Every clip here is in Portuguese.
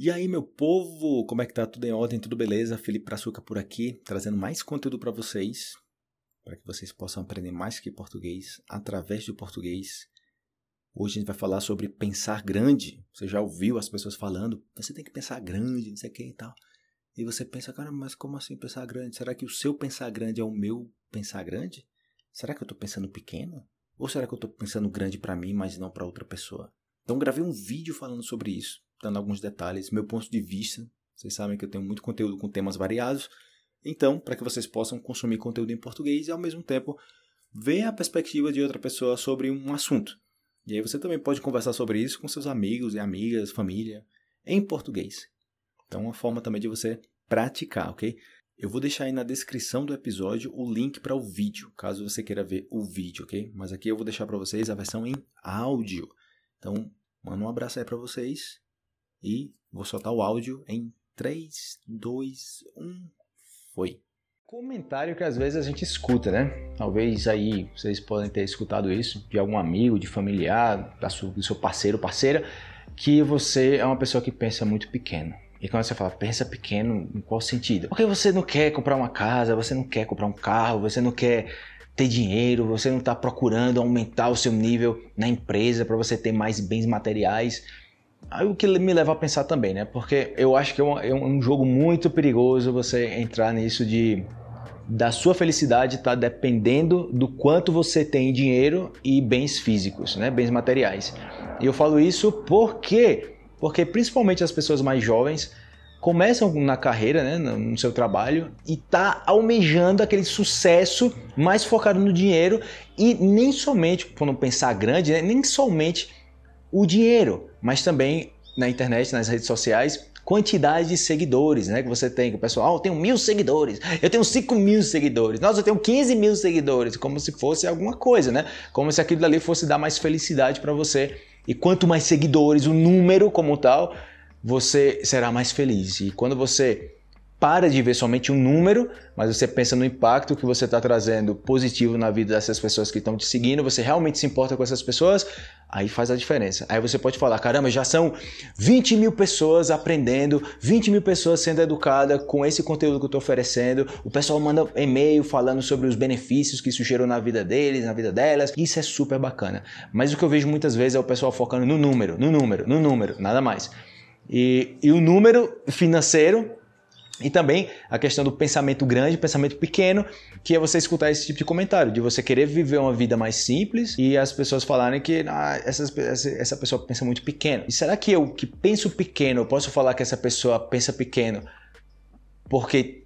E aí, meu povo, como é que tá? Tudo em ordem, tudo beleza? Philipe Brazuca por aqui, trazendo mais conteúdo para vocês, para que vocês possam aprender mais que português, através do português. Hoje a gente vai falar sobre pensar grande. Você já ouviu as pessoas falando, você tem que pensar grande, não sei o que e tal. E você pensa, cara, mas como assim pensar grande? Será que o seu pensar grande é o meu pensar grande? Será que eu estou pensando pequeno? Ou será que eu estou pensando grande para mim, mas não para outra pessoa? Então, gravei um vídeo falando sobre isso, dando alguns detalhes, meu ponto de vista. Vocês sabem que eu tenho muito conteúdo com temas variados. Então, para que vocês possam consumir conteúdo em português e, ao mesmo tempo, ver a perspectiva de outra pessoa sobre um assunto. E aí você também pode conversar sobre isso com seus amigos e amigas, família, em português. Então, é uma forma também de você praticar, ok? Eu vou deixar aí na descrição do episódio o link para o vídeo, caso você queira ver o vídeo, ok? Mas aqui eu vou deixar para vocês a versão em áudio. Então, mando um abraço aí para vocês e vou soltar o áudio em 3, 2, 1, foi! Comentário que às vezes a gente escuta, né? Talvez aí vocês podem ter escutado isso de algum amigo, de familiar, do seu parceiro, parceira, que você é uma pessoa que pensa muito pequeno. E quando você fala, pensa pequeno, em qual sentido? Porque você não quer comprar uma casa, você não quer comprar um carro, você não quer ter dinheiro, você não está procurando aumentar o seu nível na empresa para você ter mais bens materiais. Aí o que me leva a pensar também, né? Porque eu acho que é um jogo muito perigoso você entrar nisso de... da sua felicidade está dependendo do quanto você tem em dinheiro e bens físicos, né? Bens materiais. E eu falo isso porque principalmente as pessoas mais jovens começam na carreira, né, no seu trabalho, e tá almejando aquele sucesso mais focado no dinheiro e nem somente, quando pensar grande, né, nem somente o dinheiro, mas também na internet, nas redes sociais, quantidade de seguidores, né, que você tem, que o pessoal, eu tenho 1.000 seguidores, eu tenho 5.000 seguidores, nossa, eu tenho 15.000 seguidores, como se fosse alguma coisa, né, como se aquilo dali fosse dar mais felicidade para você. E quanto mais seguidores, o número como tal, você será mais feliz. E quando você para de ver somente um número, mas você pensa no impacto que você está trazendo positivo na vida dessas pessoas que estão te seguindo, você realmente se importa com essas pessoas, aí faz a diferença. Aí você pode falar, caramba, já são 20 mil pessoas aprendendo, 20 mil pessoas sendo educadas com esse conteúdo que eu estou oferecendo, o pessoal manda e-mail falando sobre os benefícios que isso gerou na vida deles, na vida delas, isso é super bacana. Mas o que eu vejo muitas vezes é o pessoal focando no número, no número, no número, nada mais. E o número financeiro, e também a questão do pensamento grande, pensamento pequeno, que é você escutar esse tipo de comentário, de você querer viver uma vida mais simples e as pessoas falarem que essa pessoa pensa muito pequeno. E será que eu que penso pequeno, eu posso falar que essa pessoa pensa pequeno porque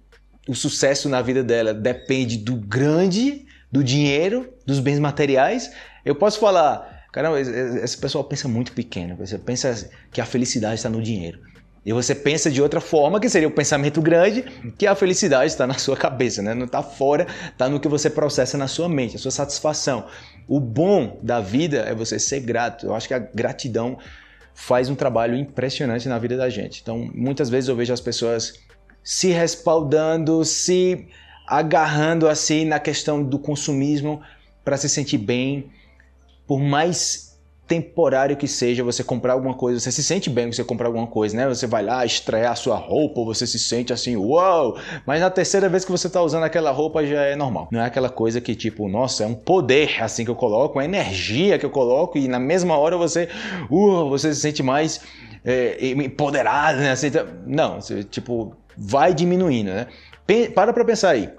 o sucesso na vida dela depende do grande, do dinheiro, dos bens materiais? Eu posso falar, caramba, essa pessoa pensa muito pequeno, você pensa que a felicidade está no dinheiro. E você pensa de outra forma, que seria o pensamento grande, que a felicidade está na sua cabeça, né? Não está fora, está no que você processa na sua mente, a sua satisfação. O bom da vida é você ser grato. Eu acho que a gratidão faz um trabalho impressionante na vida da gente. Então, muitas vezes eu vejo as pessoas se respaldando, se agarrando assim na questão do consumismo para se sentir bem, por mais temporário que seja, você comprar alguma coisa, você se sente bem quando você comprar alguma coisa, né? Você vai lá estrear a sua roupa, você se sente assim, uau! Mas na terceira vez que você tá usando aquela roupa já é normal. Não é aquela coisa que tipo, nossa, é um poder assim que eu coloco, uma energia que eu coloco e na mesma hora você se sente mais empoderado, né? Não, você, tipo, vai diminuindo, né? Para pensar aí.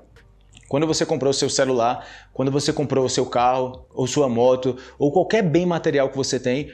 Quando você comprou o seu celular, quando você comprou o seu carro, ou sua moto, ou qualquer bem material que você tem,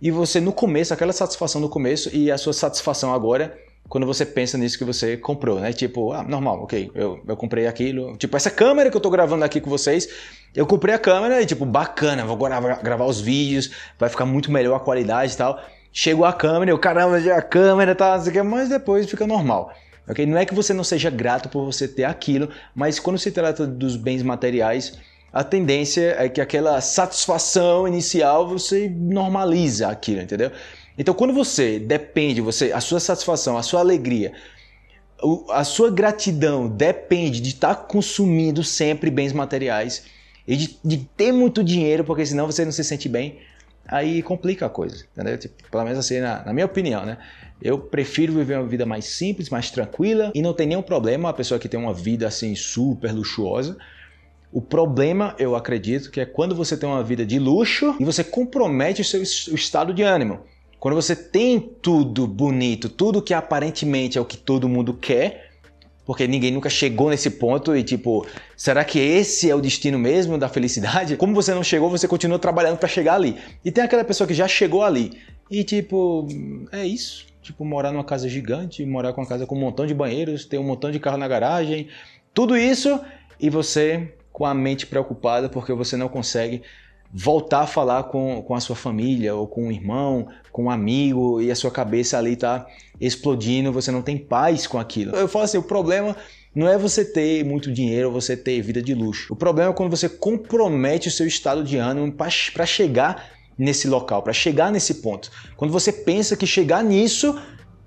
e você no começo, aquela satisfação no começo e a sua satisfação agora, quando você pensa nisso que você comprou, né? Tipo, normal, ok, eu comprei aquilo. Tipo, essa câmera que eu tô gravando aqui com vocês, eu comprei a câmera e tipo, bacana, vou gravar os vídeos, vai ficar muito melhor a qualidade e tal. Chegou a câmera, eu, caramba, já a câmera tá, mas depois fica normal. Okay? Não é que você não seja grato por você ter aquilo, mas quando se trata dos bens materiais, a tendência é que aquela satisfação inicial você normaliza aquilo, entendeu? Então quando você depende, a sua satisfação, a sua alegria, a sua gratidão depende de estar consumindo sempre bens materiais e de ter muito dinheiro, porque senão você não se sente bem, aí complica a coisa, entendeu? Tipo, pelo menos assim, na minha opinião, né? Eu prefiro viver uma vida mais simples, mais tranquila, e não tem nenhum problema a pessoa que tem uma vida assim super luxuosa. O problema, eu acredito, que é quando você tem uma vida de luxo e você compromete o seu estado de ânimo. Quando você tem tudo bonito, tudo que aparentemente é o que todo mundo quer, porque ninguém nunca chegou nesse ponto e tipo, será que esse é o destino mesmo da felicidade? Como você não chegou, você continua trabalhando para chegar ali. E tem aquela pessoa que já chegou ali e tipo, é isso. Tipo, morar numa casa gigante, morar com uma casa com um montão de banheiros, ter um montão de carro na garagem, tudo isso, e você com a mente preocupada porque você não consegue voltar a falar com a sua família, ou com um irmão, com um amigo, e a sua cabeça ali tá explodindo, você não tem paz com aquilo. Eu falo assim, o problema não é você ter muito dinheiro, você ter vida de luxo. O problema é quando você compromete o seu estado de ânimo para chegar nesse local, para chegar nesse ponto. Quando você pensa que chegar nisso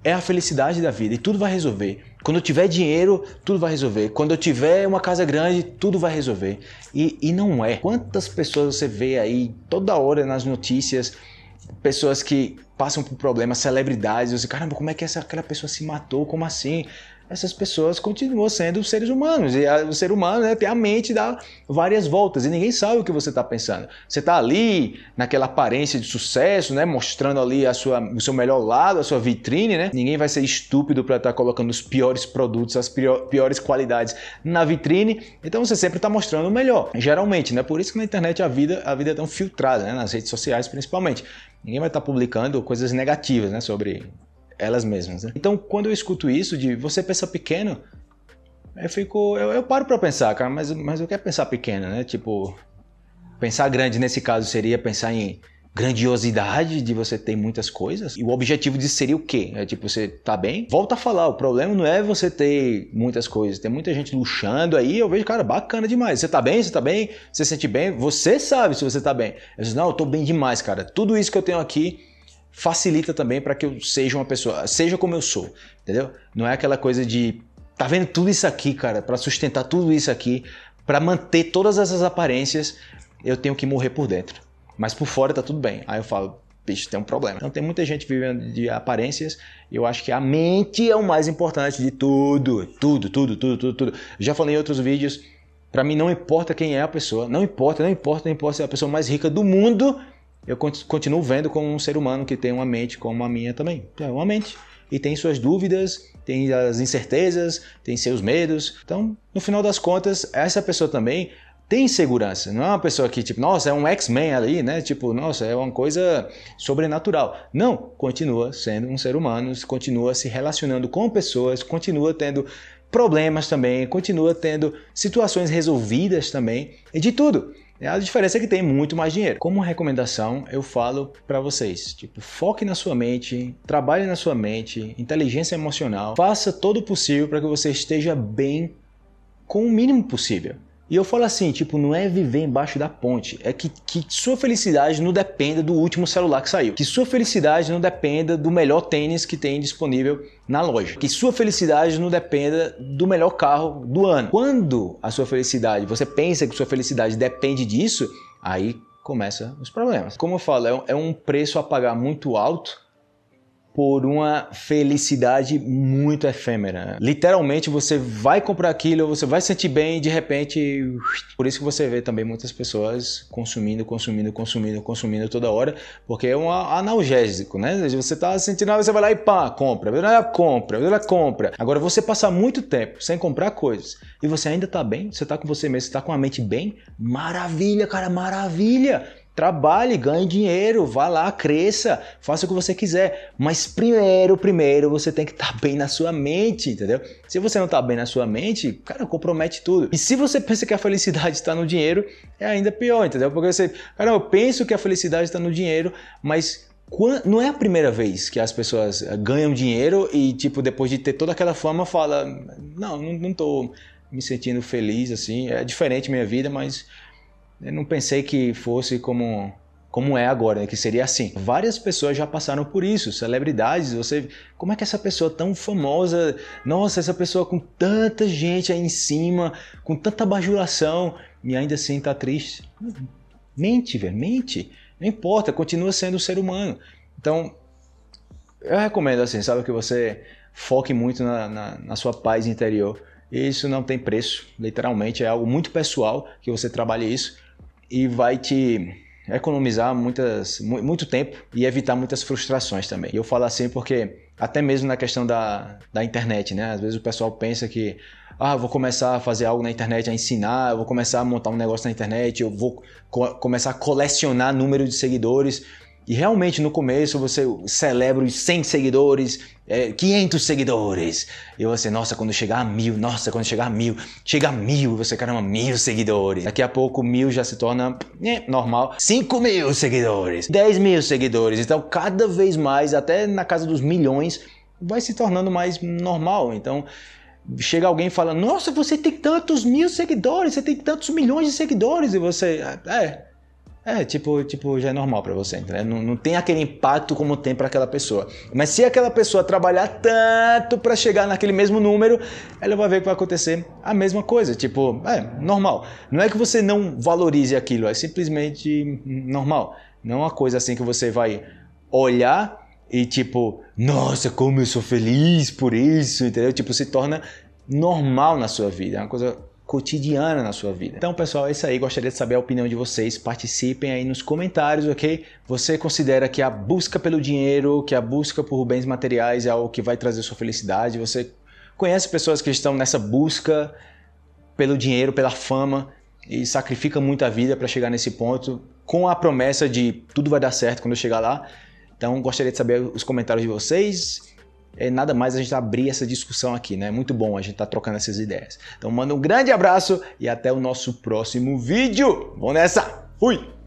é a felicidade da vida e tudo vai resolver. Quando eu tiver dinheiro, tudo vai resolver. Quando eu tiver uma casa grande, tudo vai resolver. E não é. Quantas pessoas você vê aí toda hora nas notícias, pessoas que passam por problemas, celebridades, você, caramba, como é que aquela pessoa se matou? Como assim? Essas pessoas continuam sendo seres humanos, e o ser humano, né, tem a mente, dá várias voltas, e ninguém sabe o que você está pensando. Você está ali, naquela aparência de sucesso, né, mostrando ali o seu melhor lado, a sua vitrine, né? Ninguém vai ser estúpido para estar colocando os piores produtos, as piores qualidades na vitrine, então você sempre está mostrando o melhor, geralmente, né? Por isso que na internet a vida é tão filtrada, né? Nas redes sociais principalmente. Ninguém vai estar publicando coisas negativas, né, sobre elas mesmas, né? Então, quando eu escuto isso de você pensar pequeno, eu paro pra pensar, cara, mas eu quero pensar pequeno, né? Tipo, pensar grande nesse caso seria pensar em grandiosidade, de você ter muitas coisas. E o objetivo disso seria o quê? É tipo, você tá bem? Volta a falar, o problema não é você ter muitas coisas, tem muita gente luxando aí, eu vejo, cara, bacana demais. Você tá bem? Você tá bem? Você se sente bem? Você sabe se você tá bem. Eu disse, não, eu tô bem demais, cara. Tudo isso que eu tenho aqui facilita também para que eu seja uma pessoa, seja como eu sou, entendeu? Não é aquela coisa de, tá vendo tudo isso aqui, cara, para sustentar tudo isso aqui, para manter todas essas aparências, eu tenho que morrer por dentro. Mas por fora tá tudo bem. Aí eu falo, bicho, tem um problema. Então tem muita gente vivendo de aparências, e eu acho que a mente é o mais importante de tudo, tudo. Já falei em outros vídeos, para mim não importa quem é a pessoa, não importa se é a pessoa mais rica do mundo, eu continuo vendo como um ser humano que tem uma mente como a minha também. É uma mente. E tem suas dúvidas, tem as incertezas, tem seus medos. Então, no final das contas, essa pessoa também tem insegurança. Não é uma pessoa que, tipo, nossa, é um X-Men ali, né? Tipo, nossa, é uma coisa sobrenatural. Não, continua sendo um ser humano, continua se relacionando com pessoas, continua tendo problemas também, continua tendo situações resolvidas também, e de tudo. A diferença é que tem muito mais dinheiro. Como recomendação, eu falo para vocês, tipo, foque na sua mente, trabalhe na sua mente, inteligência emocional, faça todo o possível para que você esteja bem com o mínimo possível. E eu falo assim, tipo, não é viver embaixo da ponte, é que sua felicidade não dependa do último celular que saiu, que sua felicidade não dependa do melhor tênis que tem disponível na loja, que sua felicidade não dependa do melhor carro do ano. Quando a sua felicidade, você pensa que sua felicidade depende disso, aí começam os problemas. Como eu falo, é um preço a pagar muito alto por uma felicidade muito efêmera. Literalmente você vai comprar aquilo, você vai se sentir bem e de repente... Por isso que você vê também muitas pessoas consumindo toda hora, porque é um analgésico, né? Você tá sentindo, você vai lá e pá, compra. Agora, você passar muito tempo sem comprar coisas e você ainda tá bem, você tá com você mesmo, você tá com a mente bem, maravilha, cara, maravilha! Trabalhe, ganhe dinheiro, vá lá, cresça, faça o que você quiser. Mas primeiro você tem que estar bem na sua mente, entendeu? Se você não está bem na sua mente, cara, compromete tudo. E se você pensa que a felicidade está no dinheiro, é ainda pior, entendeu? Porque você, cara, eu penso que a felicidade está no dinheiro, mas não é a primeira vez que as pessoas ganham dinheiro e, tipo, depois de ter toda aquela fama, fala, não tô me sentindo feliz, assim, é diferente minha vida, mas... eu não pensei que fosse como é agora, né? Que seria assim. Várias pessoas já passaram por isso, celebridades, você... Como é que essa pessoa tão famosa... Nossa, essa pessoa com tanta gente aí em cima, com tanta bajulação, e ainda assim tá triste. Mente, velho, mente. Não importa, continua sendo um ser humano. Então, eu recomendo assim, sabe, que você foque muito na sua paz interior. Isso não tem preço, literalmente, é algo muito pessoal que você trabalhe isso e vai te economizar muito tempo e evitar muitas frustrações também. E eu falo assim porque até mesmo na questão da internet, né? Às vezes o pessoal pensa que vou começar a fazer algo na internet, a ensinar, eu vou começar a montar um negócio na internet, eu vou começar a colecionar número de seguidores. E realmente no começo você celebra os 100 seguidores, 500 seguidores. E você, nossa, quando chegar a 1000, nossa, quando chegar a 1000, chega a 1000, você, caramba, 1000 seguidores. Daqui a pouco 1000 já se torna normal, 5000 seguidores, 10000 seguidores. Então cada vez mais, até na casa dos milhões, vai se tornando mais normal. Então chega alguém e fala, nossa, você tem tantos mil seguidores, você tem tantos milhões de seguidores. E você, tipo, já é normal pra você, né? Não tem aquele impacto como tem pra aquela pessoa. Mas se aquela pessoa trabalhar tanto pra chegar naquele mesmo número, ela vai ver que vai acontecer a mesma coisa. Tipo, normal. Não é que você não valorize aquilo, é simplesmente normal. Não é uma coisa assim que você vai olhar e tipo, nossa, como eu sou feliz por isso, entendeu? Tipo, se torna normal na sua vida, é uma coisa cotidiana na sua vida. Então, pessoal, é isso aí. Gostaria de saber a opinião de vocês. Participem aí nos comentários, ok? Você considera que a busca pelo dinheiro, que a busca por bens materiais é algo que vai trazer sua felicidade? Você conhece pessoas que estão nessa busca pelo dinheiro, pela fama e sacrificam muito a vida para chegar nesse ponto com a promessa de tudo vai dar certo quando eu chegar lá? Então, gostaria de saber os comentários de vocês. É nada mais a gente abrir essa discussão aqui, né? É muito bom a gente estar trocando essas ideias. Então manda um grande abraço e até o nosso próximo vídeo. Vamos nessa! Fui!